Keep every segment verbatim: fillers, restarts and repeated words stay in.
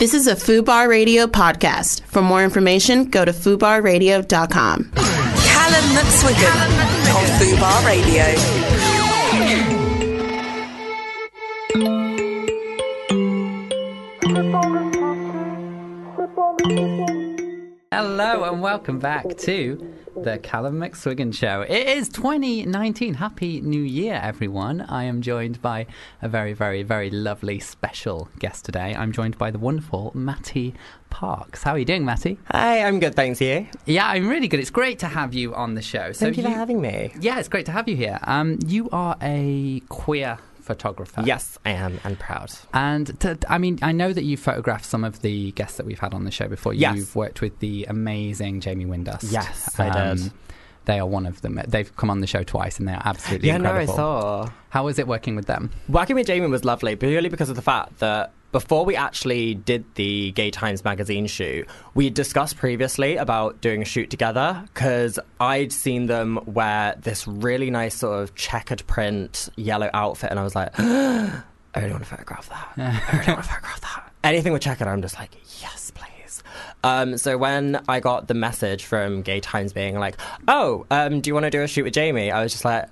This is a FUBAR Radio podcast. For more information, go to fubar radio dot com. Callum McSwiggan on FUBAR Radio. Hello and welcome back to The Callum McSwiggan Show. It is twenty nineteen. Happy New Year, everyone. I am joined by a very, very, very lovely special guest today. I'm joined by the wonderful Matty Parks. How are you doing, Matty? Hi, I'm good, thanks. You? Yeah, I'm really good. It's great to have you on the show. So Thank you, you for having me. Yeah, it's great to have you here. Um, you are a queer photographer. Yes, I am, and proud. And to, I mean, I know that you photographed some of the guests that we've had on the show before. Yes. You've worked with the amazing Jamie Windust. Yes, um, I did. They are one of them. They've come on the show twice and they're absolutely yeah, incredible. Yeah, no, I saw. How was it working with them? Working with Jamie was lovely, purely because of the fact that before we actually did the Gay Times magazine shoot, we discussed previously about doing a shoot together, because I'd seen them wear this really nice sort of checkered print yellow outfit, and I was like, I really want to photograph that. I really want to photograph that. Anything with checkered, I'm just like, yes, please. Um, so when I got the message from Gay Times being like, oh, um, do you want to do a shoot with Jamie? I was just like,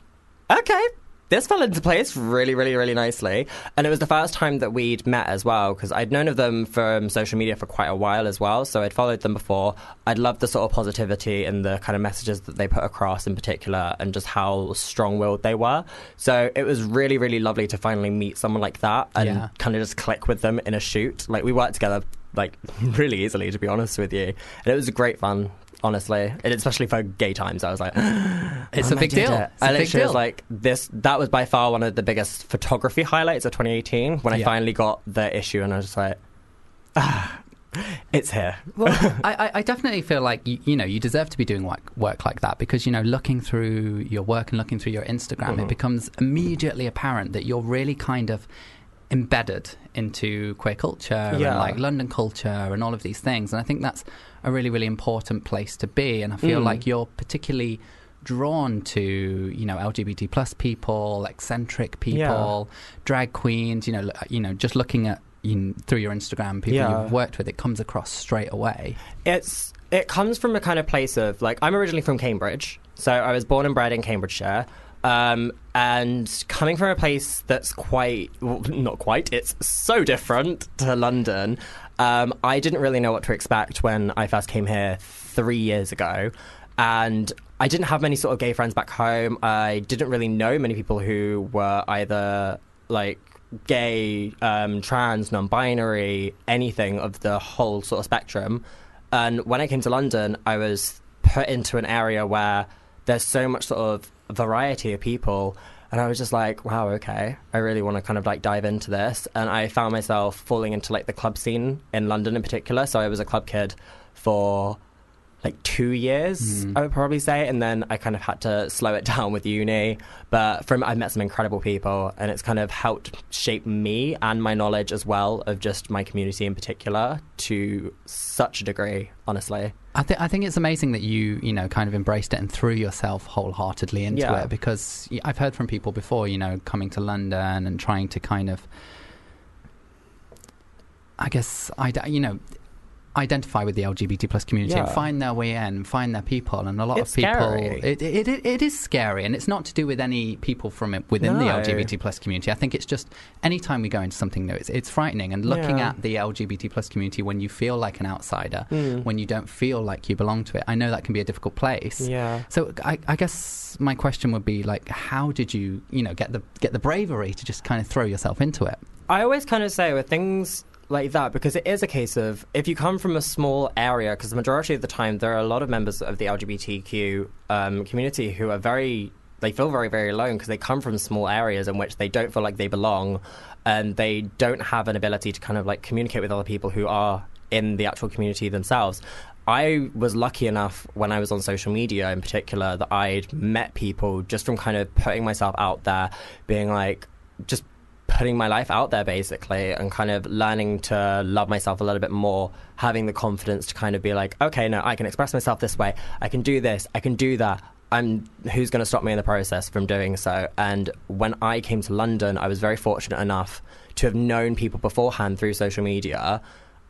okay. This fell into place really, really, really nicely. And it was the first time that we'd met as well, because I'd known of them from social media for quite a while as well. So I'd followed them before. I'd loved the sort of positivity and the kind of messages that they put across in particular, and just how strong-willed they were. So it was really, really lovely to finally meet someone like that and yeah. kind of just click with them in a shoot. Like, we worked together like really easily, to be honest with you. And it was great fun. Honestly, and especially for Gay Times, I was like, it's oh, a big deal. It. It's I a literally big deal. was like, this, that was by far one of the biggest photography highlights of twenty eighteen, when yeah. I finally got the issue, and I was just like, ah, it's here. Well, I, I definitely feel like, you, you know, you deserve to be doing work, work like that, because, you know, looking through your work and looking through your Instagram, mm-hmm. it becomes immediately apparent that you're really kind of embedded into queer culture yeah. and like London culture and all of these things. And I think that's a really, really important place to be. And I feel mm. like you're particularly drawn to, you know, L G B T plus people, eccentric people, yeah. drag queens, you know, you know, just looking at you know, through your Instagram, people yeah. you've worked with, it comes across straight away. It's, it comes from a kind of place of like, I'm originally from Cambridge. So I was born and bred in Cambridgeshire. Um, and coming from a place that's quite, well, not quite, it's so different to London, um, I didn't really know what to expect when I first came here three years ago. And I didn't have many sort of gay friends back home. I didn't really know many people who were either like gay, um, trans, non-binary, anything of the whole sort of spectrum. And when I came to London, I was put into an area where there's so much sort of variety of people, and I was just like, wow, okay, I really want to kind of like dive into this. And I found myself falling into like the club scene in London in particular. So I was a club kid for like two years, mm. I would probably say, and then I kind of had to slow it down with uni. But from I've met some incredible people, and it's kind of helped shape me and my knowledge as well of just my community in particular to such a degree, honestly. I, th- I think it's amazing that you, you know, kind of embraced it and threw yourself wholeheartedly into yeah. it, because I've heard from people before, you know, coming to London and trying to kind of, I guess, I, you know, identify with the L G B T plus community yeah. and find their way in, find their people. And a lot it's of people, it, it, it, it is scary. And it's not to do with any people from it within no. the L G B T plus community. I think it's just anytime we go into something new, it's, it's frightening. And looking yeah. at the L G B T plus community when you feel like an outsider, mm. when you don't feel like you belong to it, I know that can be a difficult place. Yeah. So I, I guess my question would be like, how did you, you know, get the, get the bravery to just kind of throw yourself into it? I always kind of say with things like that, because it is a case of if you come from a small area, because the majority of the time there are a lot of members of the L G B T Q um, community who are very, they feel very, very alone, because they come from small areas in which they don't feel like they belong, and they don't have an ability to kind of like communicate with other people who are in the actual community themselves. I was lucky enough when I was on social media in particular that I'd met people just from kind of putting myself out there, being like, just putting my life out there basically, and kind of learning to love myself a little bit more, having the confidence to kind of be like, okay, no, I can express myself this way, I can do this, I can do that, I'm who's going to stop me in the process from doing so. And when I came to London, I was very fortunate enough to have known people beforehand through social media,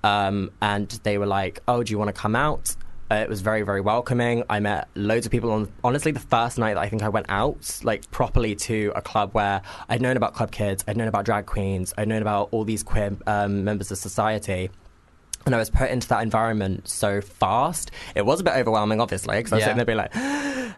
um, and they were like, oh, do you want to come out? Uh, it was very, very welcoming. I met loads of people. On, honestly, the first night that I think I went out, like, properly to a club where I'd known about club kids, I'd known about drag queens, I'd known about all these queer um, members of society. And I was put into that environment so fast. It was a bit overwhelming, obviously, because I was yeah. sitting there being like,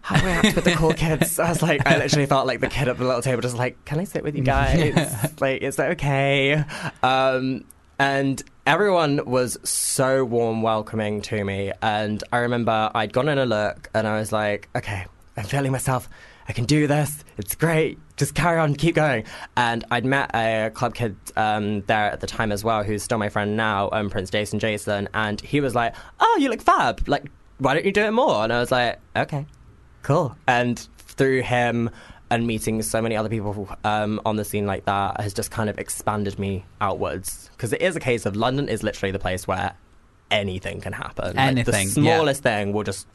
how do I act with the cool kids? I was like, I literally felt like the kid at the little table just like, can I sit with you guys? Yeah. Like, is that okay? Um, and everyone was so warm, welcoming to me. And I remember I'd gone in a look and I was like, okay, I'm feeling myself. I can do this. It's great. Just carry on, keep going. And I'd met a club kid um, there at the time as well, who's still my friend now, um, Prince Jason Jason, and he was like, oh, you look fab. Like, why don't you do it more? And I was like, okay, cool. And through him and meeting so many other people um, on the scene like that has just kind of expanded me outwards. Because it is a case of London is literally the place where anything can happen. Anything, like, the smallest yeah. thing will just...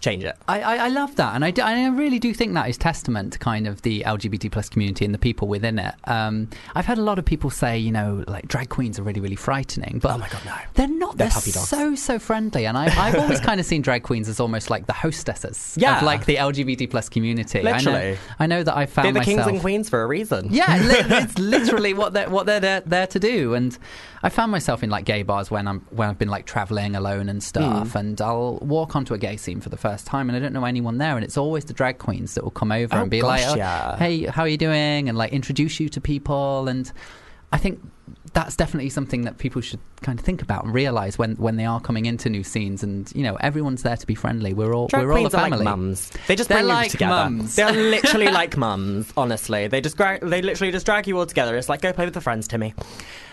change it. I, I, I love that, and I, do, I really do think that is testament to kind of the L G B T plus community and the people within it. Um, I've had a lot of people say, you know, like, drag queens are really, really frightening, but oh my God, no. they're not. They're, they're puppy dogs. so, so friendly, and I, I've always kind of seen drag queens as almost like the hostesses yeah. of like the L G B T plus community. Literally, I know, I know that I found they're the myself, kings and queens for a reason. Yeah, li- it's literally what they're what they're there, there to do, and I found myself in like gay bars when I'm when I've been like traveling alone and stuff, mm. and I'll walk onto a gay scene for the first. First time, and I don't know anyone there, and it's always the drag queens that will come over oh, and be gosh, like, oh, yeah. "Hey, how are you doing?" and like introduce you to people. And I think that's definitely something that people should kind of think about and realize when, when they are coming into new scenes. And you know, everyone's there to be friendly. We're all drag we're all a family. Are like mums. They just They're bring like you together. Mums. They're literally like mums. Honestly, they just gra- they literally just drag you all together. It's like, go play with the friends, Timmy.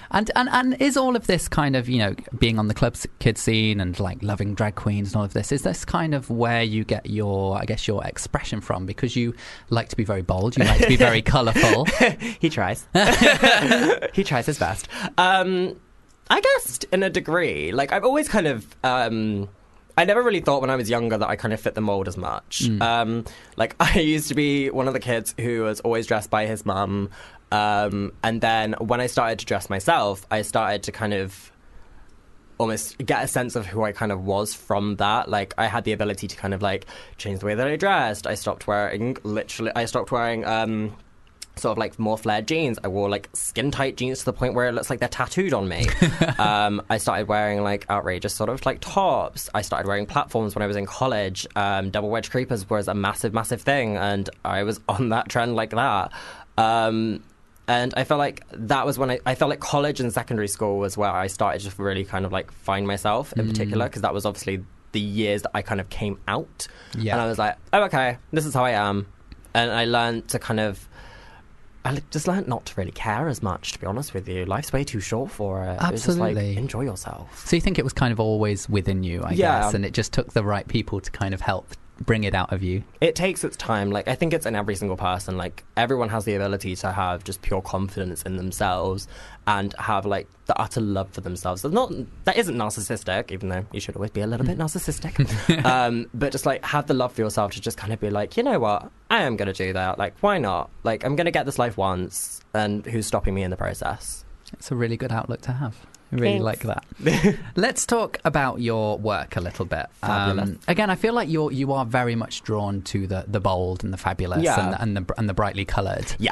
And, and and is all of this kind of, you know, being on the club kid scene and like loving drag queens and all of this, is this kind of where you get your, I guess, your expression from? Because you like to be very bold, you like to be very colourful. He tries. He tries his best. Um, I guess in a degree, like I've always kind of, um, I never really thought when I was younger that I kind of fit the mold as much. Mm. Um, like I used to be one of the kids who was always dressed by his mum. Um, and then when I started to dress myself, I started to kind of almost get a sense of who I kind of was from that. Like, I had the ability to kind of, like, change the way that I dressed. I stopped wearing, literally, I stopped wearing, um... sort of like more flared jeans. I wore like skin tight jeans to the point where it looks like they're tattooed on me. um, I started wearing like outrageous sort of like tops. I started wearing platforms when I was in college. Um, double wedge creepers was a massive, massive thing, and I was on that trend like that. Um, and I felt like that was when I, I felt like college and secondary school was where I started to really kind of like find myself in mm. particular, because that was obviously the years that I kind of came out. Yeah. And I was like, oh, okay, this is how I am. And I learned to kind of I just learned not to really care as much, to be honest with you. Life's way too short for it. Absolutely. It was just like, enjoy yourself. So you think it was kind of always within you, I yeah. guess, and it just took the right people to kind of help bring it out of you. It takes its time. Like, I think it's in every single person. Like, everyone has the ability to have just pure confidence in themselves and have, like, the utter love for themselves. That's not, that isn't narcissistic, even though you should always be a little bit narcissistic. um, but just, like, have the love for yourself to just kind of be like, you know what? I am going to do that. Like, why not? Like, I'm going to get this life once, and who's stopping me in the process? It's a really good outlook to have. I really Thanks. Like that. Let's talk about your work a little bit. Um, again, I feel like you're you are very much drawn to the, the bold and the fabulous yeah. and, the, and the and the brightly coloured. Yeah.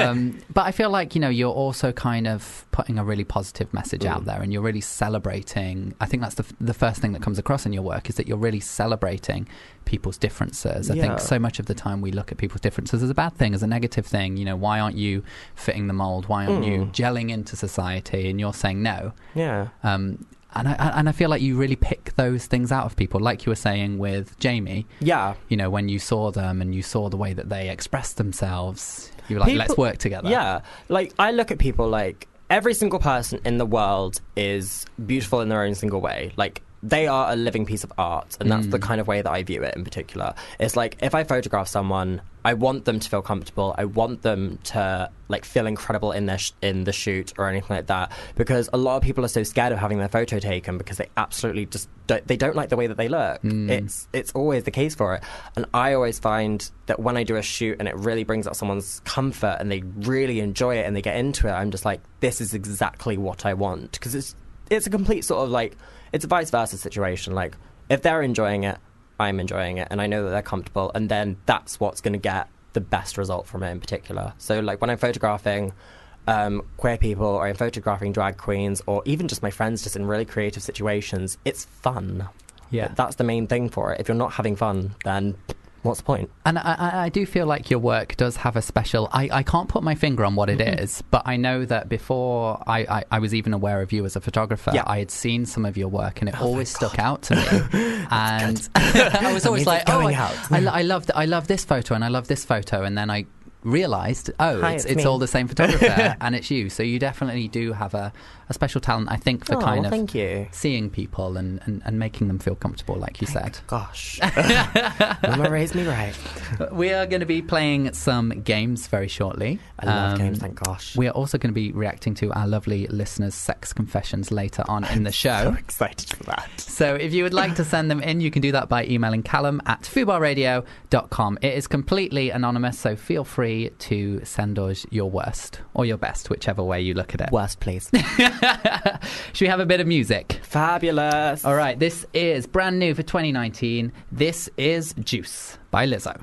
um, but I feel like, you know, you're also kind of putting a really positive message Ooh. Out there, and you're really celebrating. I think that's the the first thing that comes across in your work is that you're really celebrating people's differences. I yeah. think so much of the time we look at people's differences as a bad thing, as a negative thing. You know, why aren't you fitting the mold? Why aren't mm. you gelling into society? And you're saying no. Yeah. Um, and I and I feel like you really pick those things out of people, like you were saying with Jamie. Yeah. You know, when you saw them and you saw the way that they expressed themselves, you were like, people, let's work together. Yeah. Like, I look at people like every single person in the world is beautiful in their own single way. Like, they are a living piece of art, and that's mm. the kind of way that I view it in particular. It's like, if I photograph someone, I want them to feel comfortable. I want them to, like, feel incredible in their sh- in the shoot or anything like that, because a lot of people are so scared of having their photo taken because they absolutely just don't, they don't like the way that they look. Mm. It's it's always the case for it. And I always find that when I do a shoot and it really brings out someone's comfort and they really enjoy it and they get into it, I'm just like, this is exactly what I want, because it's it's a complete sort of like, it's a vice versa situation. Like, if they're enjoying it, I'm enjoying it, and I know that they're comfortable, and then that's what's going to get the best result from it in particular. So, like, when I'm photographing um, queer people, or I'm photographing drag queens, or even just my friends just in really creative situations, it's fun. Yeah. That's the main thing for it. If you're not having fun, then what's the point? And I, I do feel like your work does have a special... I, I can't put my finger on what it mm-hmm. is, but I know that before I, I, I was even aware of you as a photographer, yeah. I had seen some of your work, and it oh always stuck out to me. And I was always like, oh, I, I, I, love th- I love this photo, and I love this photo. And then I realised, oh, Hi, it's, it's, it's all the same photographer, and it's you. So you definitely do have a, a special talent, I think, for oh, kind well, of thank you. Seeing people and, and, and making them feel comfortable, like you thank said. Gosh. Mama raised me right. We are going to be playing some games very shortly. I love um, games, thank gosh. We are also going to be reacting to our lovely listeners' sex confessions later on I'm in the show. I'm so excited for that. So if you would like to send them in, you can do that by emailing Callum at fubar radio dot com. It is completely anonymous, so feel free to send us your worst or your best, whichever way you look at it. Worst, please. Should we have a bit of music? Fabulous. All right, this is brand new for twenty nineteen. This is Juice by Lizzo.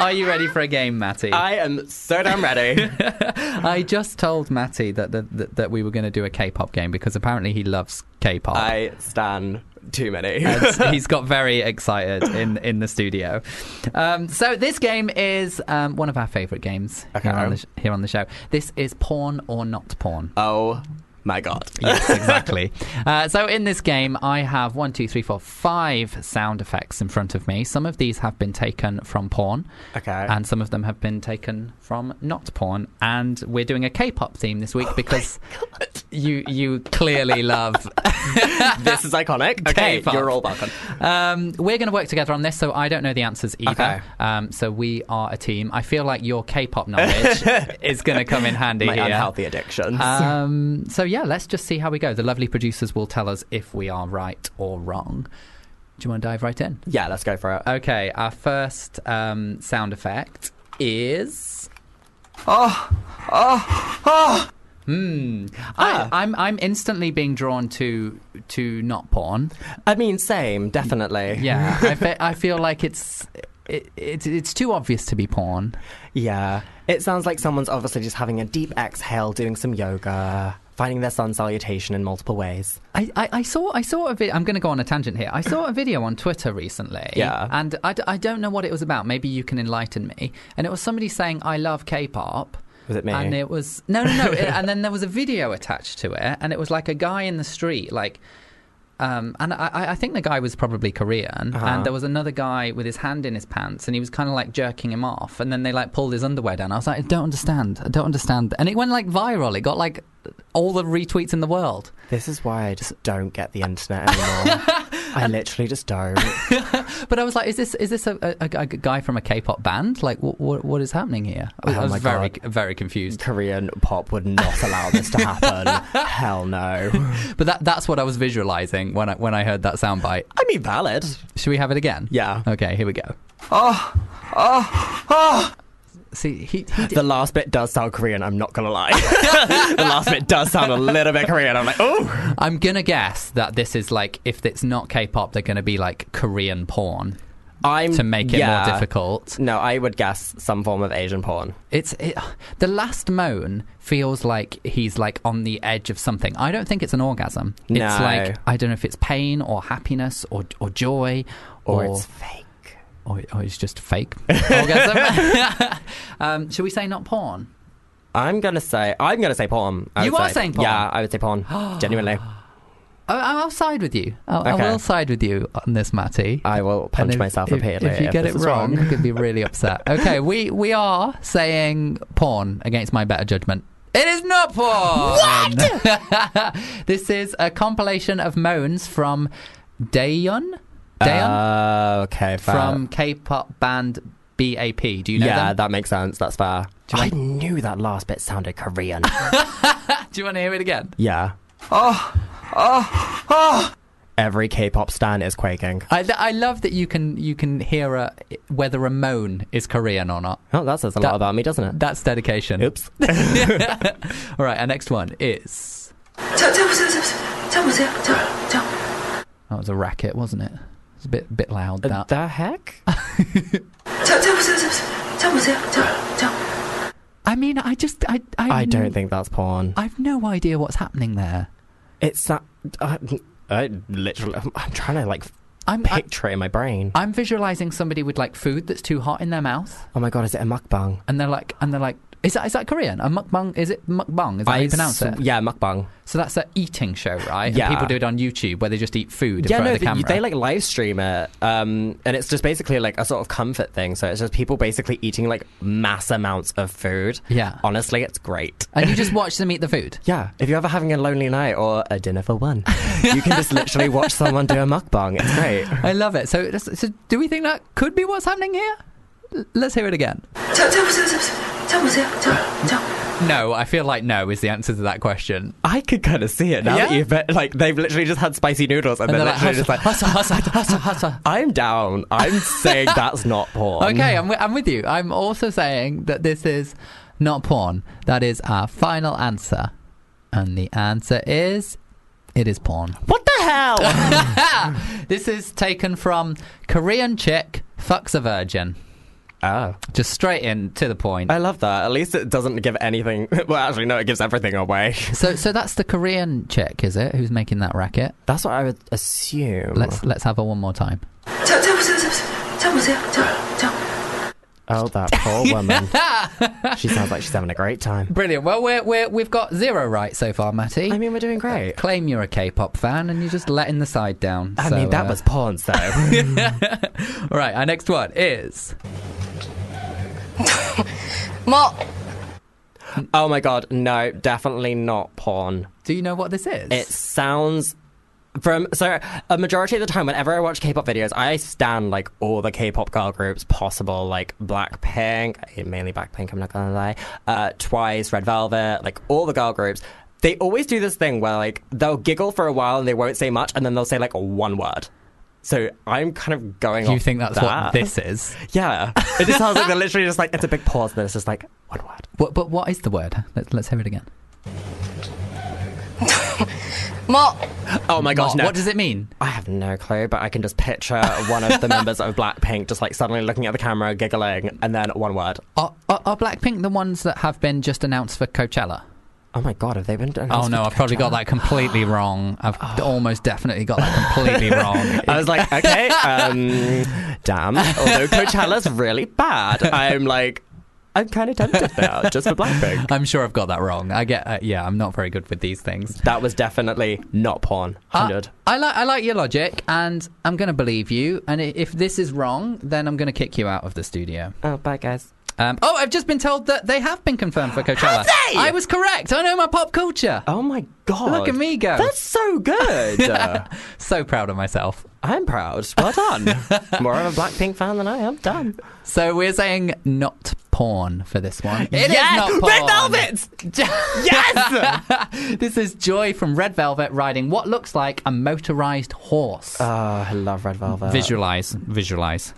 Are you ready for a game, Matty? I am so damn ready. I just told Matty that that, that we were going to do a K-pop game because apparently he loves K-pop. I stan too many. He's got very excited in, in the studio. Um, so this game is um, one of our favourite games okay. here, on the sh- here on the show. This is Porn or Not Porn. Oh my God. Yes, exactly. uh, so in this game, I have one, two, three, four, five sound effects in front of me. Some of these have been taken from porn. Okay. And some of them have been taken from not porn. And we're doing a K-pop theme this week oh because you you clearly love... This is iconic. Okay, K-pop. You're all welcome. Um, we're going to work together on this, so I don't know the answers either. Okay. Um, so we are a team. I feel like your K-pop knowledge is going to come in handy My here. My unhealthy addictions. Um, so yeah. Yeah, let's just see how we go. The lovely producers will tell us if we are right or wrong. Do you want to dive right in? Yeah, let's go for it. Okay, our first um, sound effect is... Oh, oh, oh. Hmm. Ah. I, I'm I'm instantly being drawn to to not porn. I mean, same, definitely. Yeah, I, fe- I feel like it's... It, it, it's too obvious to be porn. Yeah, it sounds like someone's obviously just having a deep exhale, doing some yoga, finding their sun salutation in multiple ways. I, I, I saw I saw a video. I'm going to go on a tangent here. I saw a video on Twitter recently. Yeah. And I, d- I don't know what it was about. Maybe you can enlighten me. And it was somebody saying, I love K-pop. Was it me? And it was... No, no, no. it, and then there was a video attached to it. And it was like a guy in the street, like... Um, and I, I think the guy was probably Korean, uh-huh. and there was another guy with his hand in his pants, and he was kind of like jerking him off, and then they like pulled his underwear down. I was like, I don't understand, I don't understand, and it went like viral. It got like all the retweets in the world. This is why I just don't get the internet anymore. I literally just don't. But I was like, is this is this a, a, a guy from a K-pop band? Like, what what, what is happening here? I was, oh I was very God. very confused. Korean pop would not allow this to happen. Hell no. But that that's what I was visualizing when I when I heard that soundbite. I mean, valid. Should we have it again? Yeah. Okay, here we go. Oh, oh, oh. See, he, he the last bit does sound Korean, I'm not going to lie. The last bit does sound a little bit Korean. I'm like, oh. I'm going to guess that this is like, if it's not K-pop, they're going to be like Korean porn I'm, to make it yeah. more difficult. No, I would guess some form of Asian porn. It's it, the last moan feels like he's like on the edge of something. I don't think it's an orgasm. No. It's like, I don't know if it's pain or happiness or, or joy. Or, or it's fake. Or, or it's just fake orgasm. um, should we say not porn? I'm gonna say I'm gonna say porn. I you are say. saying porn. Yeah, I would say porn. Genuinely, I, I'll side with you. I'll, okay. I will side with you on this, Matty. I will punch if, myself if, repeatedly. If you if get it wrong, I could be really upset. Okay, we we are saying porn against my better judgment. It is not porn. What? This is a compilation of moans from Nayeon. Dayon? Uh, okay, fair. From K-pop band B A P. Do you know yeah, them? Yeah, that makes sense. That's fair. I want... knew that last bit sounded Korean. Do you want to hear it again? Yeah. Oh, oh, oh. every K-pop stan is quaking. I, I love that you can you can hear a, whether a moan is Korean or not. Oh, that says a that, lot about me, doesn't it? That's dedication. Oops. All right, our next one is... That was a racket, wasn't it? It's a bit bit loud, that. Uh, the heck? I mean, I just... I, I, I don't think that's porn. I've no idea what's happening there. It's that... Uh, I literally, I'm, I'm trying to like I'm, picture I, it in my brain. I'm visualizing somebody with like food that's too hot in their mouth. Oh my god, is it a mukbang? And they're like, and they're like, is that is that Korean? A mukbang? Is it mukbang? Is that I how you pronounce s- it? Yeah, mukbang. So that's an eating show, right? Yeah. And people do it on YouTube where they just eat food in yeah, front no, of the camera. They, they like live stream it, um, and it's just basically like a sort of comfort thing. So it's just people basically eating like mass amounts of food. Yeah. Honestly, it's great. And you just watch them eat the food. Yeah. If you're ever having a lonely night or a dinner for one, you can just literally watch someone do a mukbang. It's great. I love it. So, so do we think that could be what's happening here? Let's hear it again. No, I feel like no is the answer to that question. I could kind of see it now yeah. that you've been, like they've literally just had spicy noodles and, and they're, they're literally like, just like hasa, hasa, hasa, hasa. I'm down. I'm saying that's not porn. Okay, I'm, w- I'm with you. I'm also saying that this is not porn. That is our final answer, and the answer is it is porn. What the hell? This is taken from Korean chick fucks a virgin. Oh. Just straight in to the point. I love that. At least it doesn't give anything. Well, actually, no, it gives everything away. So, so that's the Korean chick, is it? Who's making that racket? That's what I would assume. Let's let's have her one more time. Oh, that poor woman. She sounds like she's having a great time. Brilliant. Well, we're, we're, we've got zero right so far, Matty. I mean, we're doing great. Uh, claim you're a K-pop fan and you're just letting the side down. I so, mean, that uh... was porn, so. All right, our next one is... Oh, my God. No, definitely not porn. Do you know what this is? It sounds... From so a majority of the time, whenever I watch K-pop videos, I stan like all the K-pop girl groups possible, like Blackpink, mainly Blackpink. I'm not gonna lie, uh, Twice, Red Velvet, like all the girl groups. They always do this thing where like they'll giggle for a while and they won't say much, and then they'll say like one word. So I'm kind of going. Do you off think that's that. What this is? Yeah, it just sounds like they're literally just like it's a big pause, and then it's just like one word. What, but what is the word? Let's let's hear it again. More. Oh my gosh, no. What does it mean? I have no clue, but I can just picture one of the members of Blackpink just like suddenly looking at the camera, giggling, and then one word. Are, are, are Blackpink the ones that have been just announced for Coachella? Oh my god, have they been announced Oh no, for I've Coachella? Probably got that completely wrong. I've almost definitely got that completely wrong. I was like, okay, um, damn. Although Coachella's really bad. I'm like... I'm kind of tempted now, just for Blackpink. I'm sure I've got that wrong. I get, uh, yeah, I'm not very good with these things. That was definitely not porn. one hundred. Uh, I like, I like your logic, and I'm going to believe you. And if this is wrong, then I'm going to kick you out of the studio. Oh, bye, guys. Um, oh, I've just been told that they have been confirmed for Coachella. Have they? I was correct. I know my pop culture. Oh my god! Look at me go. That's so good. uh, so proud of myself. I'm proud. Well done. More of a Blackpink fan than I am. Done. So we're saying not porn for this one. It yes! is not porn. Red Velvet. Yes. This is Joy from Red Velvet riding what looks like a motorized horse. Oh, I love Red Velvet. Visualize. Visualize.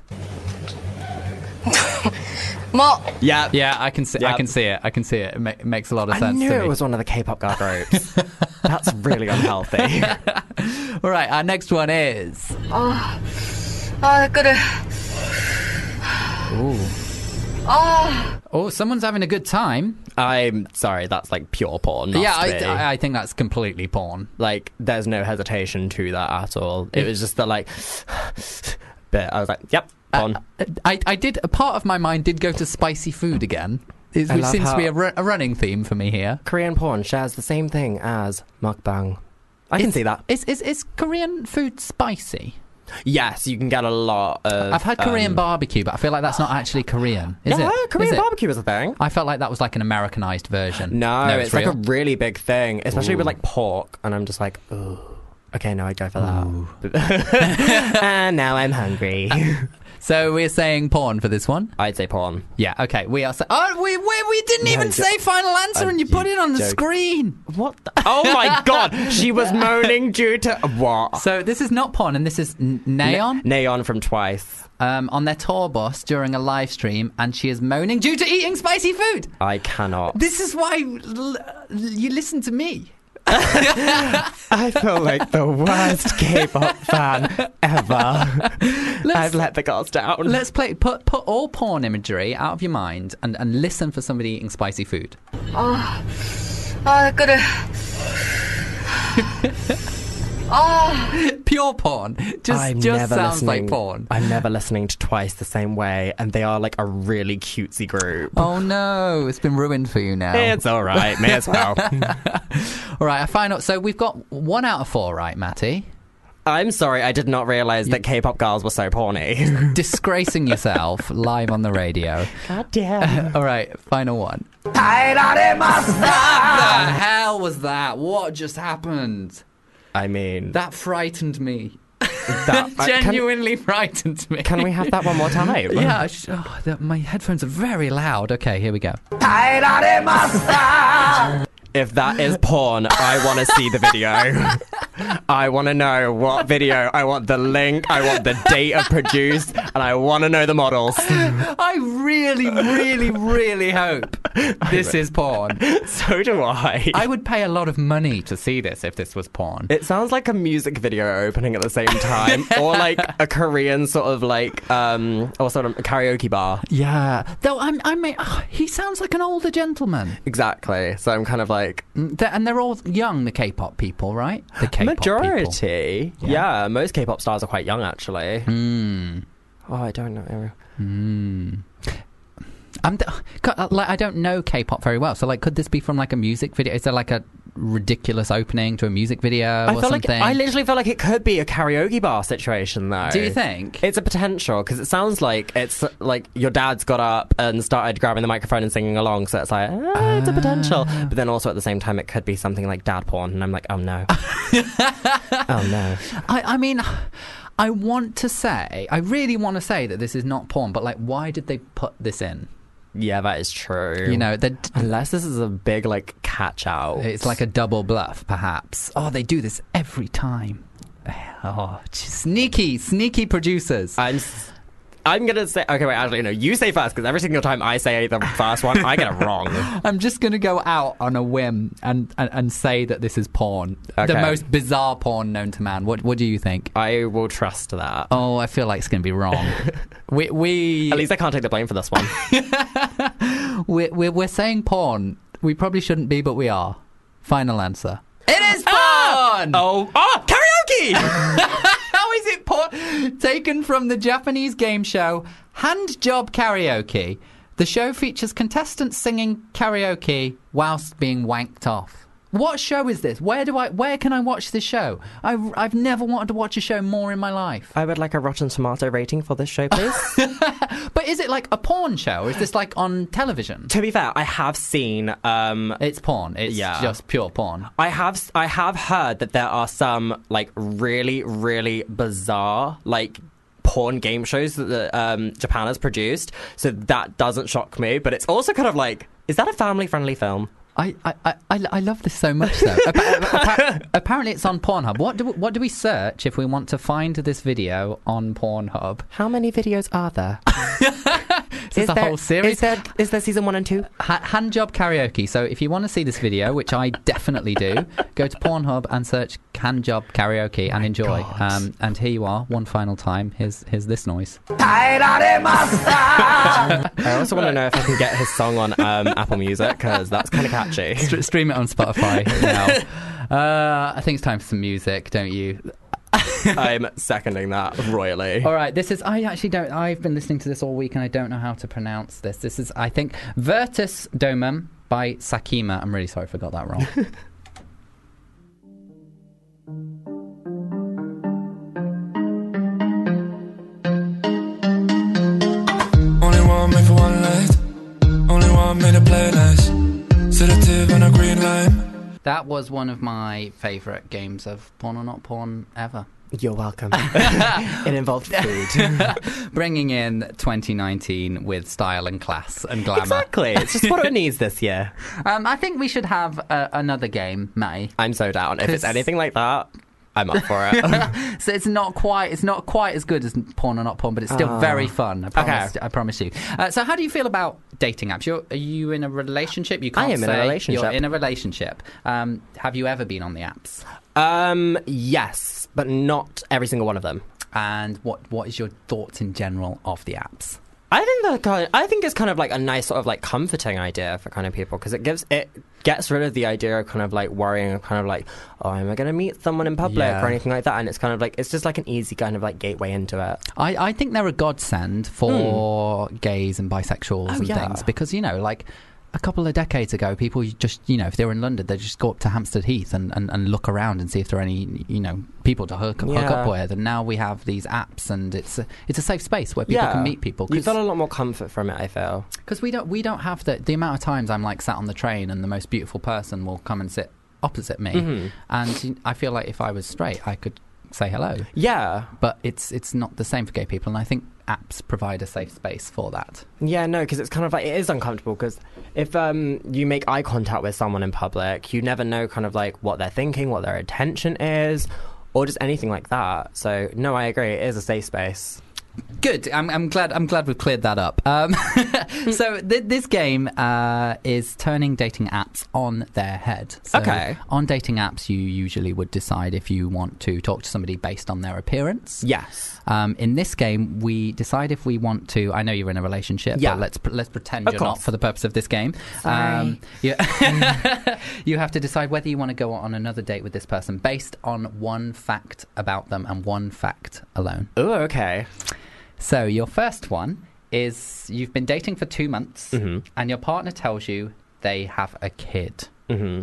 More. Yeah, yeah, I can see, yep. I can see it. I can see it. It ma- makes a lot of I sense. I knew to me. It was one of the K-pop girl groups. That's really unhealthy. All right, our next one is. Oh, oh, good. Ooh. Oh. Oh, someone's having a good time. I'm sorry, that's like pure porn. Yeah, I, I think that's completely porn. Like, there's no hesitation to that at all. It was just the like bit. I was like, yep. Uh, I, I did. A part of my mind did go to spicy food again, which seems to be a, ru- a running theme for me here. Korean porn shares the same thing as mukbang. I is, can see that. Is, is is Korean food spicy? Yes, you can get a lot of. I've had Korean um, barbecue, but I feel like that's not actually Korean. Is no, it? Korean is it? Barbecue is a thing. I felt like that was like an Americanized version. No, no it's, it's like a really big thing, especially Ooh. With like pork. And I'm just like, ooh. Okay, no, I'd go for that. And now I'm hungry. So we're saying porn for this one? I'd say porn. Yeah, okay. We are sa- Oh, we we, we didn't no, even jo- say final answer uh, and you, you put it on joke. the screen. What the- Oh my god, she was moaning due to what? So this is not porn, and this is N- Nayeon? Na- Nayeon from Twice. Um, on their tour bus during a live stream, and she is moaning due to eating spicy food. I cannot. This is why l- you listen to me. I feel like the worst K-pop fan ever. Let's, I've let the girls down. Let's play. Put put all porn imagery out of your mind and, and listen for somebody eating spicy food. Oh, I gotta. Oh. Pure porn. Just, I'm just sounds like porn. I'm never listening to Twice the same way, and they are like a really cutesy group. Oh no, it's been ruined for you now. It's all right, may as well. All right, I find out. So we've got one out of four, right, Matty? I'm sorry, I did not realise that K-pop girls were so porny. Disgracing yourself live on the radio. God damn. All right, final one. What the hell was that? What just happened? I mean... That frightened me. That uh, genuinely can, frightened me. Can we have that one more time? Yeah. Sh- oh, the, my headphones are very loud. Okay, here we go. If that is porn, I want to see the video. I want to know what video. I want the link. I want the date of produce. And I want to know the models. I really, really, really hope this is porn. So do I. I would pay a lot of money to see this if this was porn. It sounds like a music video opening at the same time. Or like a Korean sort of like, um, or sort of a karaoke bar. Yeah. Though I'm, I may, oh, he sounds like an older gentleman. Exactly. So I'm kind of like... And they're all young, the K-pop people, right? The K-pop majority. People. Yeah. yeah. Most K-pop stars are quite young, actually. Hmm. Oh, I don't know, Ariel. Mm. I'm th- like I don't know K-pop very well, so like, could this be from like a music video? Is there like a ridiculous opening to a music video I or feel something? Like, I literally feel like it could be a karaoke bar situation, though. Do you think it's a potential? Because it sounds like it's like your dad's got up and started grabbing the microphone and singing along, so it's like ah, uh, it's a potential. But then also at the same time, it could be something like dad porn, and I'm like, oh no, oh no. I, I mean. I want to say, I really want to say that this is not porn, but like, why did they put this in? Yeah, that is true. You know, d- unless this is a big like catch out, it's like a double bluff, perhaps. Oh, they do this every time. Oh, sneaky, sneaky producers. I'm, s- I'm gonna say. Okay, wait, actually, no, you say first, because every single time I say the first one, I get it wrong. I'm just gonna go out on a whim and and, and say that this is porn, okay. The most bizarre porn known to man. What what do you think? I will trust that. Oh, I feel like it's gonna be wrong. we we at least I can't take the blame for this one. we we're, we're saying porn. We probably shouldn't be, but we are. Final answer. It is porn. Oh, oh, karaoke. Is it porn? Taken from the Japanese game show Hand Job Karaoke. The show features contestants singing karaoke whilst being wanked off. What show is this? Where do I? Where can I watch this show? I've, I've never wanted to watch a show more in my life. I would like a Rotten Tomato rating for this show, please. But is it like a porn show? Is this like on television? To be fair, I have seen... Um, it's porn. It's yeah. just pure porn. I have I have heard that there are some like really, really bizarre... like. porn game shows that the, um, Japan has produced, so that doesn't shock me. But it's also kind of like, is that a family-friendly film? I I, I, I love this so much, though. Appa- apparently, it's on Pornhub. What do we, what do we search if we want to find this video on Pornhub? How many videos are there? Is, is the there, whole series? Is there, is there season one and two? Ha- hand job karaoke. So if you want to see this video, which I definitely do, go to Pornhub and search hand job karaoke and oh enjoy. Um, and here you are, one final time. Here's here's this noise. I also want to know if I can get his song on um, Apple Music, because that's kind of catchy. St- stream it on Spotify now. Uh, I think it's time for some music, don't you? I'm seconding that royally. All right, this is... I actually don't... I've been listening to this all week and I don't know how to pronounce this. This is, I think, Virtus Domum by Sakima. I'm really sorry if I got that wrong. Only one made for one night. Only one made to play nice. Sedative and a green lime. That was one of my favourite games of porn or not porn ever. You're welcome. It involved food. Bringing in twenty nineteen with style and class and glamour. Exactly. It's just what it needs this year. Um, I think we should have uh, another game, Matty. I'm so down. If it's anything like that, I'm up for it. So it's not quite it's not quite as good as Porn or Not Porn, but it's still oh. very fun. I promise, okay. I promise you. Uh, so how do you feel about dating apps? You're, are you in a relationship? You can't I am say in a relationship. You're in a relationship. Um, have you ever been on the apps? Um, yes, but not every single one of them. And what, what is your thoughts in general of the apps? I think that kind of, I think it's kind of like a nice sort of like comforting idea for kind of people, because it gives it gets rid of the idea of kind of like worrying of kind of like, oh, am I going to meet someone in public yeah. or anything like that? And it's kind of like it's just like an easy kind of like gateway into it. I, I think they're a godsend for mm. gays and bisexuals oh, and yeah. things, because you know, like a couple of decades ago, people just, you know, if they were in London, they'd just go up to Hampstead Heath and, and, and look around and see if there are any, you know, people to hook, yeah. hook up with. And now we have these apps, and it's a, it's a safe space where people yeah. can meet people. You feel a lot more comfort from it, I feel. Because we don't, we don't have the, the amount of times I'm like sat on the train and the most beautiful person will come and sit opposite me. Mm-hmm. And I feel like if I was straight, I could say hello. Yeah. But it's it's not the same for gay people. And I think apps provide a safe space for that. Yeah, no, because it's kind of like, it is uncomfortable, because if um, you make eye contact with someone in public, you never know kind of like what they're thinking, what their intention is, or just anything like that. So, no, I agree. It is a safe space. Good. I'm, I'm glad I'm glad we've cleared that up. Um, so th- this game uh, is turning dating apps on their head. So okay. On dating apps, you usually would decide if you want to talk to somebody based on their appearance. Yes. Um, in this game, we decide if we want to... I know you're in a relationship, yeah. but let's pr- let's pretend of you're course. Not for the purpose of this game. Sorry. Um, you, you have to decide whether you want to go on another date with this person based on one fact about them and one fact alone. Oh, okay. So your first one is you've been dating for two months mm-hmm. and your partner tells you they have a kid. Mm-hmm.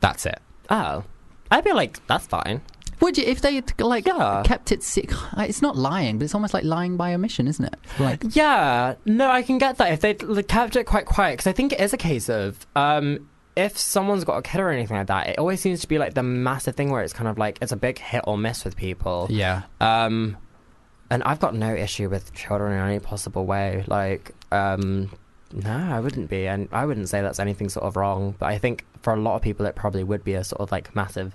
That's it. Oh. I feel like that's fine. Would you, if they like yeah. kept it sick? It's not lying, but it's almost like lying by omission, isn't it? Like, yeah. No, I can get that. If they kept it quite quiet, because I think it is a case of... Um, if someone's got a kid or anything like that, it always seems to be like the massive thing where it's kind of like, it's a big hit or miss with people. Yeah. Um... And I've got no issue with children in any possible way. Like, um, no, I wouldn't be. And I wouldn't say that's anything sort of wrong. But I think for a lot of people, it probably would be a sort of, like, massive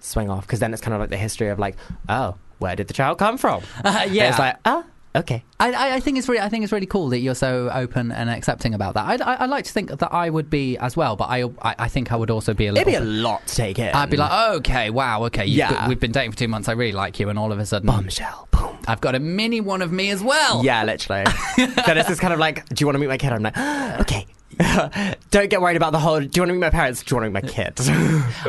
swing off. Because then it's kind of like the history of, like, oh, where did the child come from? Uh, yeah. And it's like, ah. Oh. Okay, I, I think it's really, I think it's really cool that you're so open and accepting about that. I, I, I like to think that I would be as well, but I, I, I think I would also be a little. It'd be a lot to take in. I'd be like, okay, wow, okay, you've yeah, got, we've been dating for two months. I really like you, and all of a sudden, bombshell, boom. I've got a mini one of me as well. Yeah, literally. So this is kind of like, do you want to meet my kid? I'm like, okay. Don't get worried about the whole, do you want to meet my parents? Do you want to meet my kids?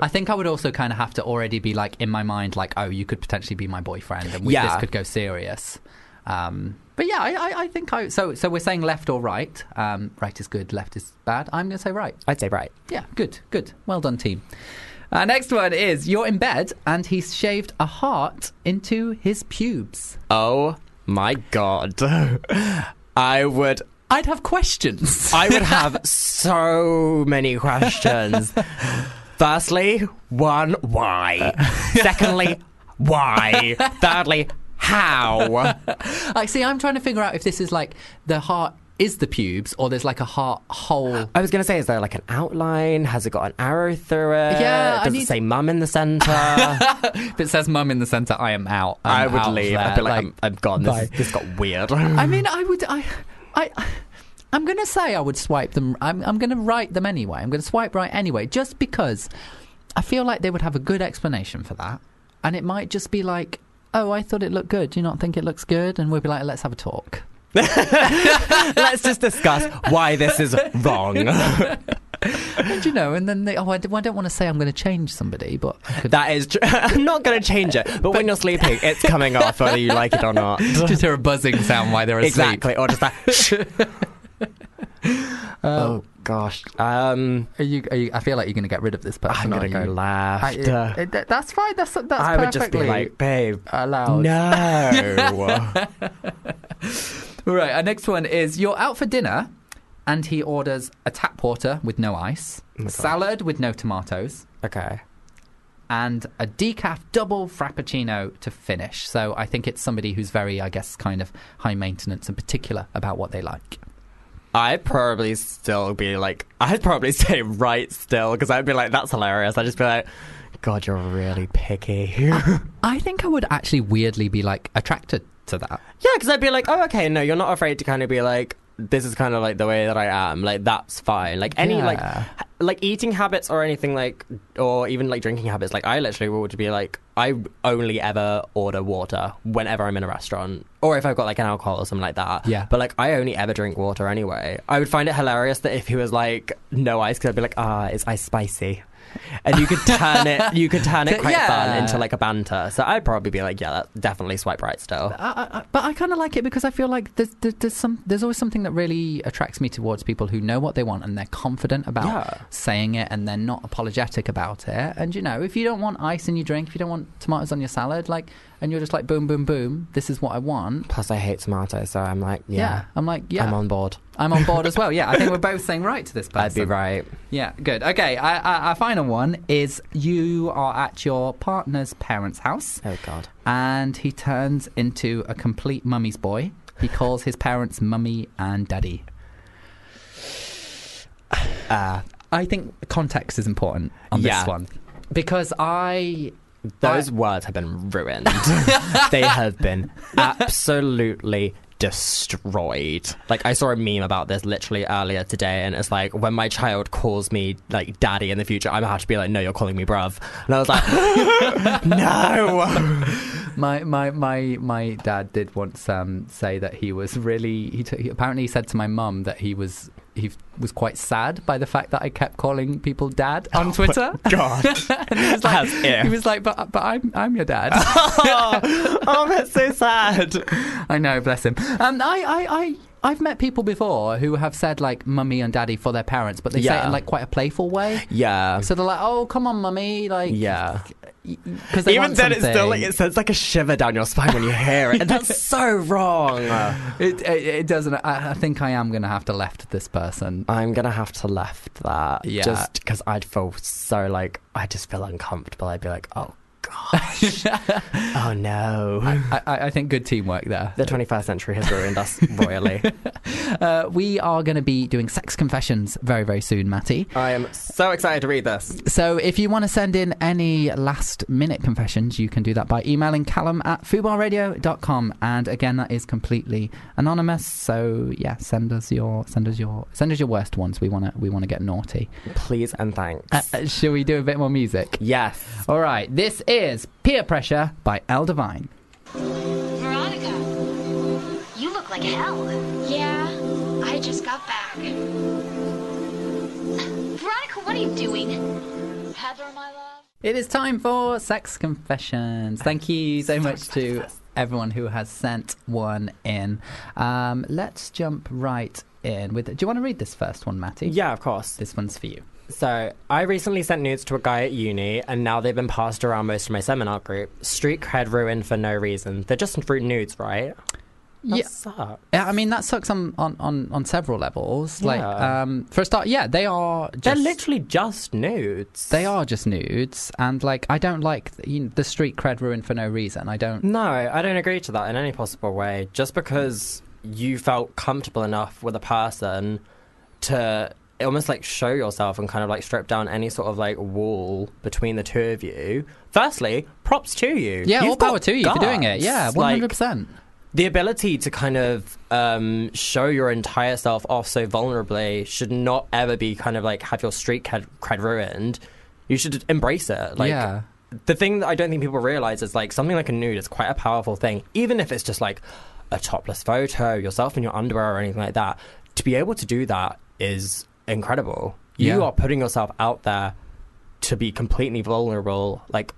I think I would also kind of have to already be like in my mind, like, oh, you could potentially be my boyfriend, and we, yeah. this could go serious. Um, but yeah, I, I, I think I... So so we're saying left or right. Um, right is good, left is bad. I'm going to say right. I'd say right. Yeah, good, good. Well done, team. Uh, next one is, you're in bed and he's shaved a heart into his pubes. Oh, my God. I would... I'd have questions. I would have so many questions. Firstly, one, why? Secondly, why? Thirdly... how? I see, I'm trying to figure out if this is like the heart is the pubes or there's like a heart hole. I was going to say, is there like an outline? Has it got an arrow through it? Yeah. Does I it need... say mum in the centre? If it says mum in the centre, I am out. I'm I would out leave. There. I'd be like, like I'm, I'm gone. This, this got weird. I mean, I would... I, I, I I'm going to say I would swipe them. I'm, I'm going to write them anyway. I'm going to swipe right anyway, just because I feel like they would have a good explanation for that. And it might just be like, oh, I thought it looked good. Do you not think it looks good? And we'd be like, let's have a talk. Let's just discuss why this is wrong. And you know, and then they, oh, I, I don't want to say I'm going to change somebody, but... I could... That is true. I'm not going to change it, but, but when you're sleeping, it's coming off whether you like it or not. Just hear a buzzing sound while they're asleep. Exactly, or just that... Shh. Um, oh gosh! Um, are you, are you? I feel like you're going to get rid of this person. I'm going to go left. I, it, it, that's fine. That's that's. I would just be like, babe, allowed. No. Right. Our next one is, you're out for dinner, and he orders a tap water with no ice, oh salad with no tomatoes. Okay. and a decaf double frappuccino to finish. So I think it's somebody who's very, I guess, kind of high maintenance and particular about what they like. I'd probably still be like, I'd probably say right still, because I'd be like, that's hilarious. I'd just be like, God, you're really picky. I, I think I would actually weirdly be like attracted to that. Yeah, because I'd be like, oh, okay, no, you're not afraid to kind of be like, this is kind of like the way that I am. Like, that's fine. Like any yeah. like ha- like eating habits or anything like, or even like drinking habits. Like I literally would be like, I only ever order water whenever I'm in a restaurant, or if I've got like an alcohol or something like that. Yeah. But like, I only ever drink water anyway. I would find it hilarious that if he was like, no ice, because I'd be like, ah, is ice spicy? And you could turn it, you could turn it quite yeah. fun into like a banter. So I'd probably be like, yeah, that's definitely swipe right still. I, I, but I kind of like it because I feel like there's, there's there's some there's always something that really attracts me towards people who know what they want and they're confident about yeah. saying it and they're not apologetic about it. And you know, if you don't want ice in your drink, if you don't want tomatoes on your salad, like, and you're just like, boom, boom, boom, this is what I want. Plus, I hate tomatoes, so I'm like, yeah, yeah I'm like, yeah, I'm on board. I'm on board as well. Yeah, I think we're both saying right to this person. I'd be right. Yeah, good. Okay, I, I, our final one is you are at your partner's parents' house. Oh, God. And he turns into a complete mummy's boy. He calls his parents mummy and daddy. Uh, I think context is important on yeah. this one. Because I... Those I, words have been ruined. They have been absolutely destroyed. Like, I saw a meme about this literally earlier today, and it's like, when my child calls me like daddy in the future, I'm gonna have to be like, no, you're calling me bruv. And I was like, no. My my my my dad did once um, say that he was really he, t- he apparently he said to my mum that he was he was quite sad by the fact that I kept calling people dad on oh Twitter. God. And he was like, he was like, but but I'm I'm your dad. oh, oh, that's so sad. I know, bless him. Um, I I. I I've met people before who have said, like, mummy and daddy for their parents, but they yeah. say it in, like, quite a playful way. Yeah. So they're like, oh, come on, mummy. Like, yeah. Because they Even want then, something. It's still, like, it sends, like, a shiver down your spine when you hear it. And that's so wrong. Uh, it, it, it doesn't. I, I think I am going to have to left this person. I'm going to have to left that. Yeah. Just because I'd feel so, like, I just feel uncomfortable. I'd be like, oh, gosh. Oh, no. I, I, I think good teamwork there. The twenty-first century has ruined us royally. Uh, we are going to be doing sex confessions very, very soon, Matty. I am so excited to read this. So if you want to send in any last-minute confessions, you can do that by emailing Callum at fubar radio dot com. And again, that is completely anonymous. So yeah, send us your send us your send us your worst ones. We want to we want to get naughty. Please and thanks. Uh, shall we do a bit more music? Yes. All right. This is. Is Peer Pressure by Elle Divine. Veronica, you look like hell. Yeah, I just got back. Veronica, what are you doing? Heather, my love. It is time for sex confessions. Thank you so much to everyone who has sent one in. Um, let's jump right in with. Do you want to read this first one, Matty? Yeah, of course. This one's for you. So, I recently sent nudes to a guy at uni, and now they've been passed around most of my seminar group. Street cred ruined for no reason. They're just fruit nudes, right? That yeah. sucks. Yeah, I mean, that sucks on, on, on, on several levels. Yeah. Like, um, for a start, yeah, they are just... They're literally just nudes. They are just nudes, and, like, I don't like the, you know, the street cred ruined for no reason. I don't... No, I don't agree to that in any possible way. Just because you felt comfortable enough with a person to... It almost like show yourself and kind of like strip down any sort of like wall between the two of you. Firstly, props to you. Yeah, You've all power to you guts. For doing it. Yeah, one hundred percent. Like, the ability to kind of um, show your entire self off so vulnerably should not ever be kind of like have your street cred, cred ruined. You should embrace it. Like, yeah. The thing that I don't think people realize is like something like a nude is quite a powerful thing, even if it's just like a topless photo, yourself in your underwear or anything like that. To be able to do that is... incredible. You yeah. are putting yourself out there to be completely vulnerable, like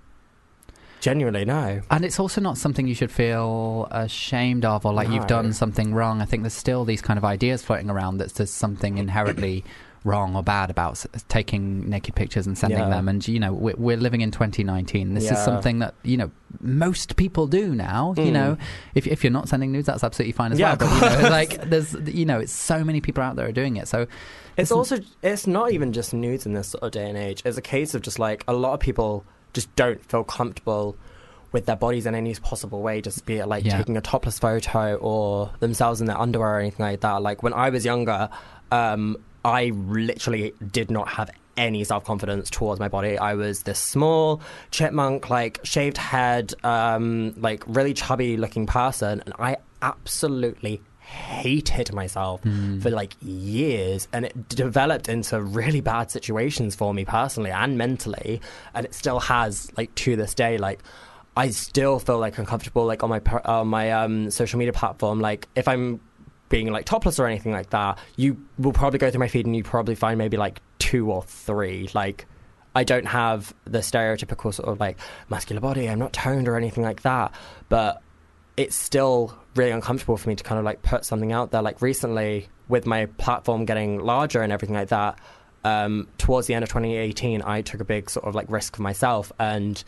genuinely. No, and it's also not something you should feel ashamed of or like no. you've done something wrong. I think there's still these kind of ideas floating around that there's something inherently wrong or bad about taking naked pictures and sending yeah. them. And you know, we're, we're living in twenty nineteen. This yeah. is something that, you know, most people do now. Mm. You know, if if you're not sending nudes, that's absolutely fine as yeah, well. But you know, like there's, you know, it's so many people out there are doing it. So it's also it's not even just nudes in this sort of day and age. It's a case of just like a lot of people just don't feel comfortable with their bodies in any possible way, just be it like yeah. taking a topless photo or themselves in their underwear or anything like that. Like when I was younger, um, I literally did not have any self-confidence towards my body. I was this small chipmunk, like shaved head, um, like really chubby looking person, and I absolutely hated myself mm. for like years, and it developed into really bad situations for me personally and mentally, and it still has like to this day. Like I still feel like uncomfortable like on my on my um, social media platform, like if I'm being like topless or anything like that, you will probably go through my feed and you probably find maybe like two or three. Like I don't have the stereotypical sort of like muscular body, I'm not toned or anything like that, but it's still really uncomfortable for me to kind of like put something out there. Like recently with my platform getting larger and everything like that, um, towards the end of twenty eighteen, I took a big sort of like risk for myself and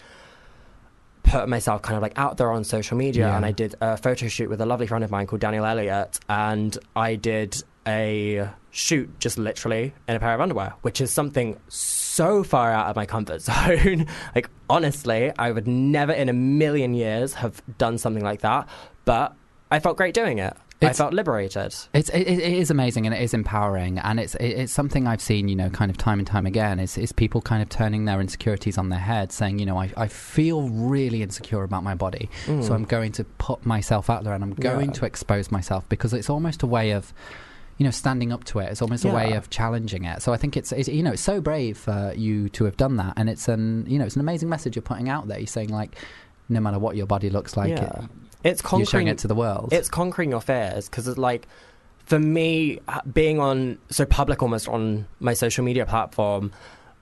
put myself kind of like out there on social media yeah. and I did a photo shoot with a lovely friend of mine called Daniel Elliott, and I did a shoot just literally in a pair of underwear, which is something so far out of my comfort zone. Like honestly, I would never in a million years have done something like that, but I felt great doing it. It's, I felt liberated. It's, it, it is amazing, and it is empowering, and it's it, it's something I've seen, you know, kind of time and time again, is, is people kind of turning their insecurities on their head, saying, you know, I, I feel really insecure about my body, mm. so I'm going to put myself out there and I'm going yeah. to expose myself, because it's almost a way of, you know, standing up to it. It's almost yeah. a way of challenging it. So I think it's, it's you know, it's so brave for uh, you to have done that, and it's an, you know, it's an amazing message you're putting out there. You're saying, like, no matter what your body looks like, yeah. it, it's conquering, you're showing it to the world. It's conquering your fears, because it's like, for me, being on so public almost on my social media platform,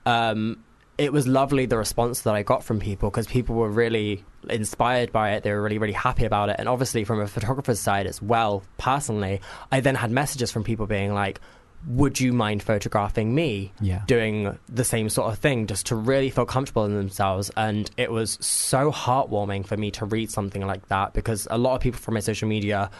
um, it was lovely the response that I got from people, because people were really inspired by it. They were really, really happy about it. And obviously from a photographer's side as well, personally, I then had messages from people being like, would you mind photographing me yeah. doing the same sort of thing, just to really feel comfortable in themselves? And it was so heartwarming for me to read something like that, because a lot of people from my social media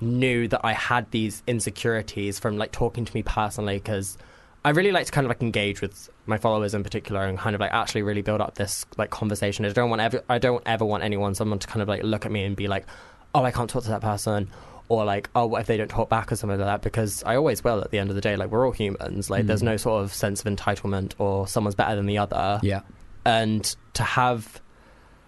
knew that I had these insecurities from like talking to me personally, because I really like to kind of like engage with my followers in particular and kind of like actually really build up this like conversation. I don't want ever, I don't ever want anyone, someone to kind of like look at me and be like, oh, I can't talk to that person, or like, oh, what if they don't talk back or something like that? Because I always will at the end of the day. Like, we're all humans. Like, mm. there's no sort of sense of entitlement or someone's better than the other. Yeah. And to have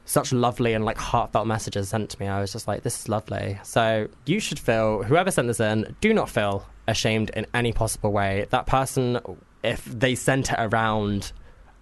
such lovely and like heartfelt messages sent to me, I was just like, this is lovely. So you should feel, whoever sent this in, do not feel ashamed in any possible way. That person, if they sent it around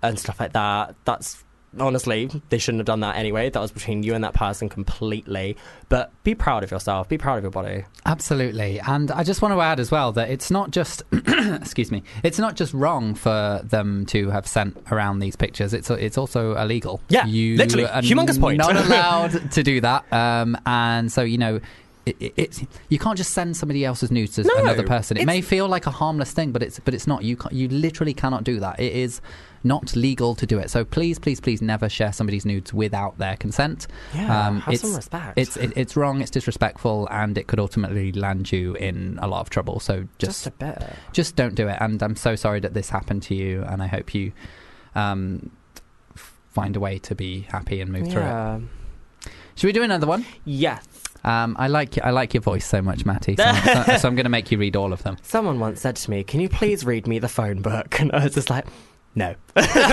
and stuff like that, that's honestly, they shouldn't have done that anyway. That was between you and that person completely. But be proud of yourself, be proud of your body. Absolutely. And I just want to add as well that it's not just excuse me, it's not just wrong for them to have sent around these pictures, it's it's also illegal. Yeah, you literally are humongous point. Not allowed to do that, um and so, you know, It, it, it's you can't just send somebody else's nudes to no, another person. It may feel like a harmless thing, but it's but it's not. You can't, you literally cannot do that. It is not legal to do it. So please, please, please, never share somebody's nudes without their consent. Yeah, um, have it's, some respect. It's it, it's wrong. It's disrespectful, and it could ultimately land you in a lot of trouble. So just just, a bit. just don't do it. And I'm so sorry that this happened to you, and I hope you um, find a way to be happy and move yeah. through it. Should we do another one? Yes. Um, I like I like your voice so much, Matty, so, so, so I'm going to make you read all of them. Someone once said to me, can you please read me the phone book? And I was just like, no. The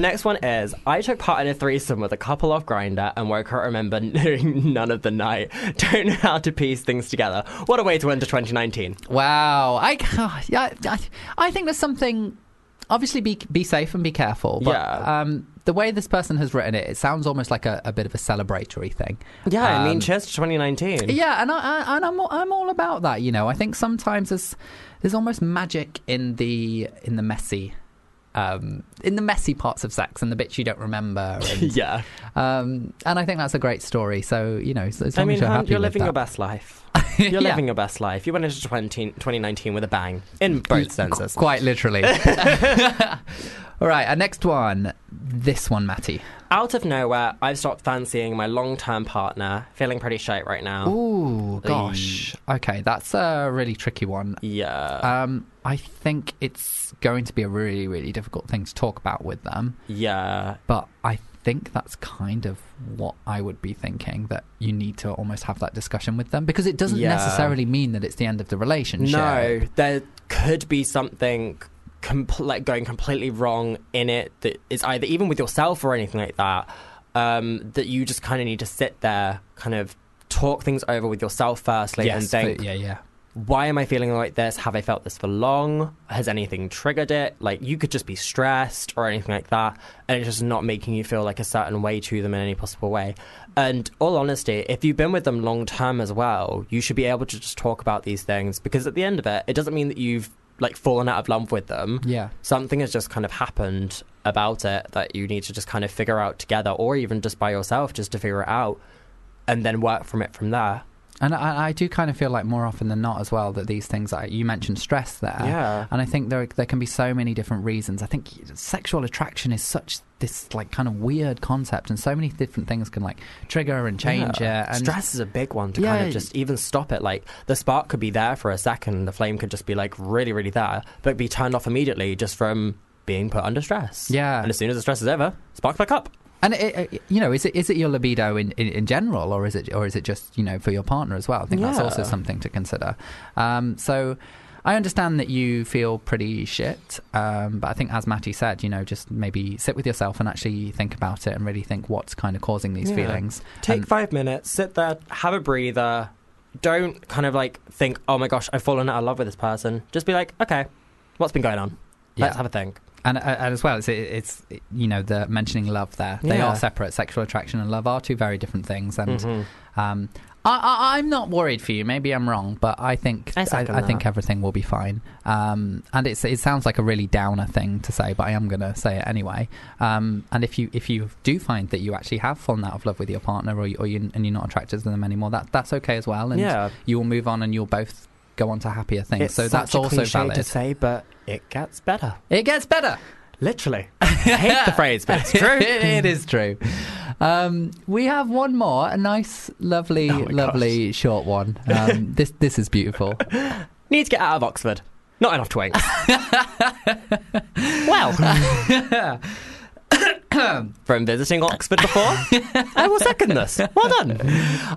next one is, I took part in a threesome with a couple off Grindr and woke up remembering none of the night. Don't know how to piece things together. What a way to enter twenty nineteen. Wow. I, oh, yeah, I, I think there's something... Obviously, be be safe and be careful. But yeah. um, the way this person has written it, it sounds almost like a, a bit of a celebratory thing. Yeah, um, I mean, cheers to twenty nineteen. Yeah, and I, I and I'm all, I'm all about that. You know, I think sometimes there's there's almost magic in the in the messy, um, in the messy parts of sex and the bits you don't remember. And, yeah, um, and I think that's a great story. So you know, as long I mean, as you're, happy you're living with that. your best life. You're living yeah. your best life. You went into twenty, twenty nineteen with a bang, in both senses. Qu- quite literally. All right, our next one. This one, Matty. Out of nowhere, I've stopped fancying my long-term partner. Feeling pretty shite right now. Ooh, gosh. Eey. Okay, that's a really tricky one. Yeah. Um, I think it's going to be a really, really difficult thing to talk about with them. Yeah. But I think that's kind of what I would be thinking, that you need to almost have that discussion with them, because it doesn't yeah. necessarily mean that it's the end of the relationship. No, there could be something... Com- like going completely wrong in it, that is either even with yourself or anything like that, um, that you just kind of need to sit there, kind of talk things over with yourself firstly, yes, and think, but, yeah, yeah. why am I feeling like this? Have I felt this for long? Has anything triggered it? Like, you could just be stressed or anything like that, and it's just not making you feel like a certain way to them in any possible way. And all honesty, if you've been with them long term as well, you should be able to just talk about these things, because at the end of it, it doesn't mean that you've like fallen out of love with them. Yeah. Something has just kind of happened about it that you need to just kind of figure out together, or even just by yourself, just to figure it out and then work from it from there. And I, I do kind of feel like more often than not as well that these things, like you mentioned stress there. Yeah. And I think there there can be so many different reasons. I think sexual attraction is such this like kind of weird concept, and so many different things can like trigger and change yeah. it. And stress is a big one to yeah. kind of just even stop it. Like, the spark could be there for a second, the flame could just be like really, really there, but be turned off immediately just from being put under stress. Yeah. And as soon as the stress is over, spark back up. And it, it, you know, is it is it your libido in, in, in general, or is it or is it just, you know, for your partner as well? I think yeah. that's also something to consider. Um, so I understand that you feel pretty shit, um, but I think, as Matty said, you know, just maybe sit with yourself and actually think about it and really think what's kind of causing these yeah. feelings. Take and- five minutes, sit there, have a breather. Don't kind of like think, oh my gosh, I've fallen out of love with this person. Just be like, okay, what's been going on? Let's yeah. have a think. And, and as well, it's, it's, you know, the mentioning love there. They yeah. are separate. Sexual attraction and love are two very different things. And mm-hmm. um, I, I, I'm not worried for you. Maybe I'm wrong, but I think I, I, I think everything will be fine. Um, and it's, it sounds like a really downer thing to say, but I am going to say it anyway. Um, and if you if you do find that you actually have fallen out of love with your partner, or, you, or you, and you're not attracted to them anymore, that that's okay as well. And yeah. you will move on, and you'll both go on to happier things. It's so that's also valid to say, but it gets better. It gets better. Literally. I hate the phrase, but it's true. it, it is true. Um, we have one more, a nice, lovely, oh lovely gosh. short one. Um, this this is beautiful. Need to get out of Oxford. Not enough twinks. Well. From visiting Oxford before, I will second this. Well done.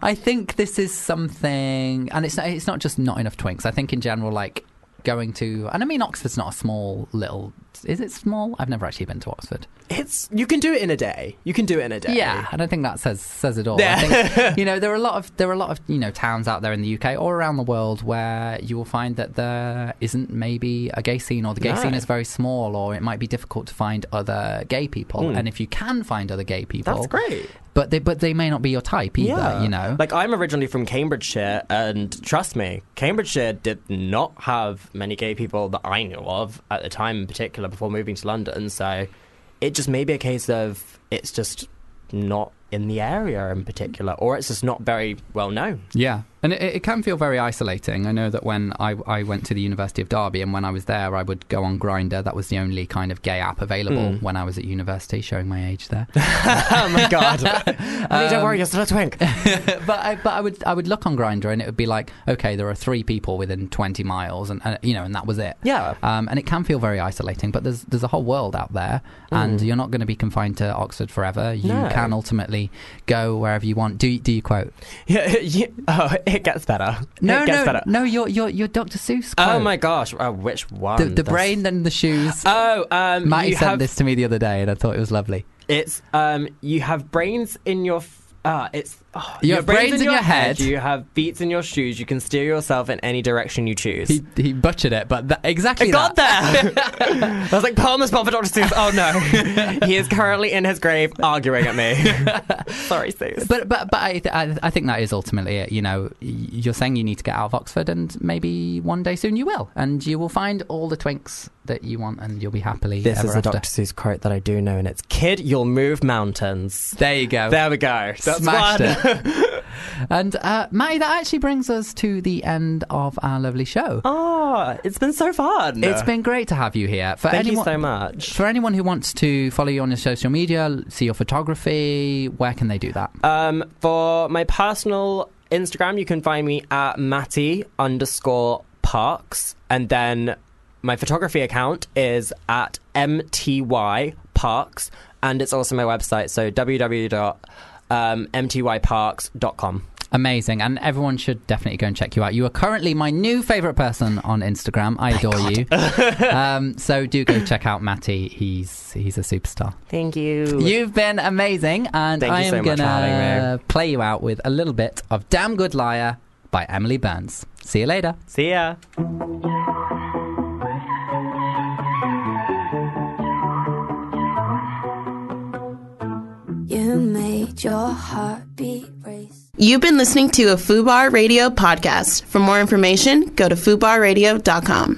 I think this is something, and it's not, it's not just not enough twinks. I think in general, like going to, and I mean, Oxford's not a small little. Is it small? I've never actually been to Oxford. It's you can do it in a day. You can do it in a day. Yeah, I don't think that says says it all. Yeah. I think, you know, there are a lot of there are a lot of you know towns out there in the U K or around the world where you will find that there isn't maybe a gay scene, or the gay no. scene is very small, or it might be difficult to find other gay people. Mm. And if you can find other gay people, that's great. But they but they may not be your type either. Yeah. You know, like I'm originally from Cambridgeshire, and trust me, Cambridgeshire did not have many gay people that I knew of at the time, in particular, before moving to London. So it just may be a case of it's just not in the area in particular, or it's just not very well known. Yeah. And it, it can feel very isolating. I know that when I, I went to the University of Derby, and when I was there, I would go on Grindr. That was the only kind of gay app available mm. when I was at university, showing my age there. Oh my God. I um, mean, don't worry, you're still a twink. but I, but I would I would look on Grindr, and it would be like, okay, there are three people within twenty miles, and, and you know, and that was it. Yeah. Um, and it can feel very isolating, but there's there's a whole world out there, mm. and you're not going to be confined to Oxford forever. You no. can ultimately go wherever you want. Do do you quote? Yeah. yeah oh. It gets better. No, it gets no, better. no. Your your your Doctor Seuss quote. Oh my gosh! Oh, which one? The, the brain, then the shoes. Oh, um, Matty sent have... this to me the other day, and I thought it was lovely. It's um, you have brains in your. F- uh, it's oh, you your have brains, brains in your, your head. head. You have feet in your shoes. You can steer yourself in any direction you choose. He, he butchered it, but that, exactly. It that. got there. I was like, Palmer's spot for Doctor Seuss. Oh no, he is currently in his grave arguing at me. Sorry, Seuss. But but but I, th- I I think that is ultimately it. You know, you're saying you need to get out of Oxford, and maybe one day soon you will, and you will find all the twinks that you want, and you'll be happily. This ever is after. A Doctor Seuss quote that I do know, and it's "Kid, you'll move mountains." There you go. There we go. That's Smashed one. It. And uh, Matty, that actually brings us to the end of our lovely show. Oh, it's been so fun. It's been great to have you here. For Thank anyone, you so much. For anyone who wants to follow you on your social media, see your photography, where can they do that? Um, for my personal Instagram, you can find me at Matty underscore Parks. And then my photography account is at M T Y Parks. And it's also my website, so w w w dot m t y parks dot com. Amazing, and everyone should definitely go and check you out. You are currently my new favourite person on Instagram. I Thank adore God. you. um, so do go check out Matty. He's he's a superstar. Thank you. You've been amazing, and Thank I am so going to play you out with a little bit of Damn Good Liar by Emily Burns. See you later. See ya. You made your heartbeat race. You've been listening to a FUBAR Radio podcast. For more information, go to fubar radio dot com.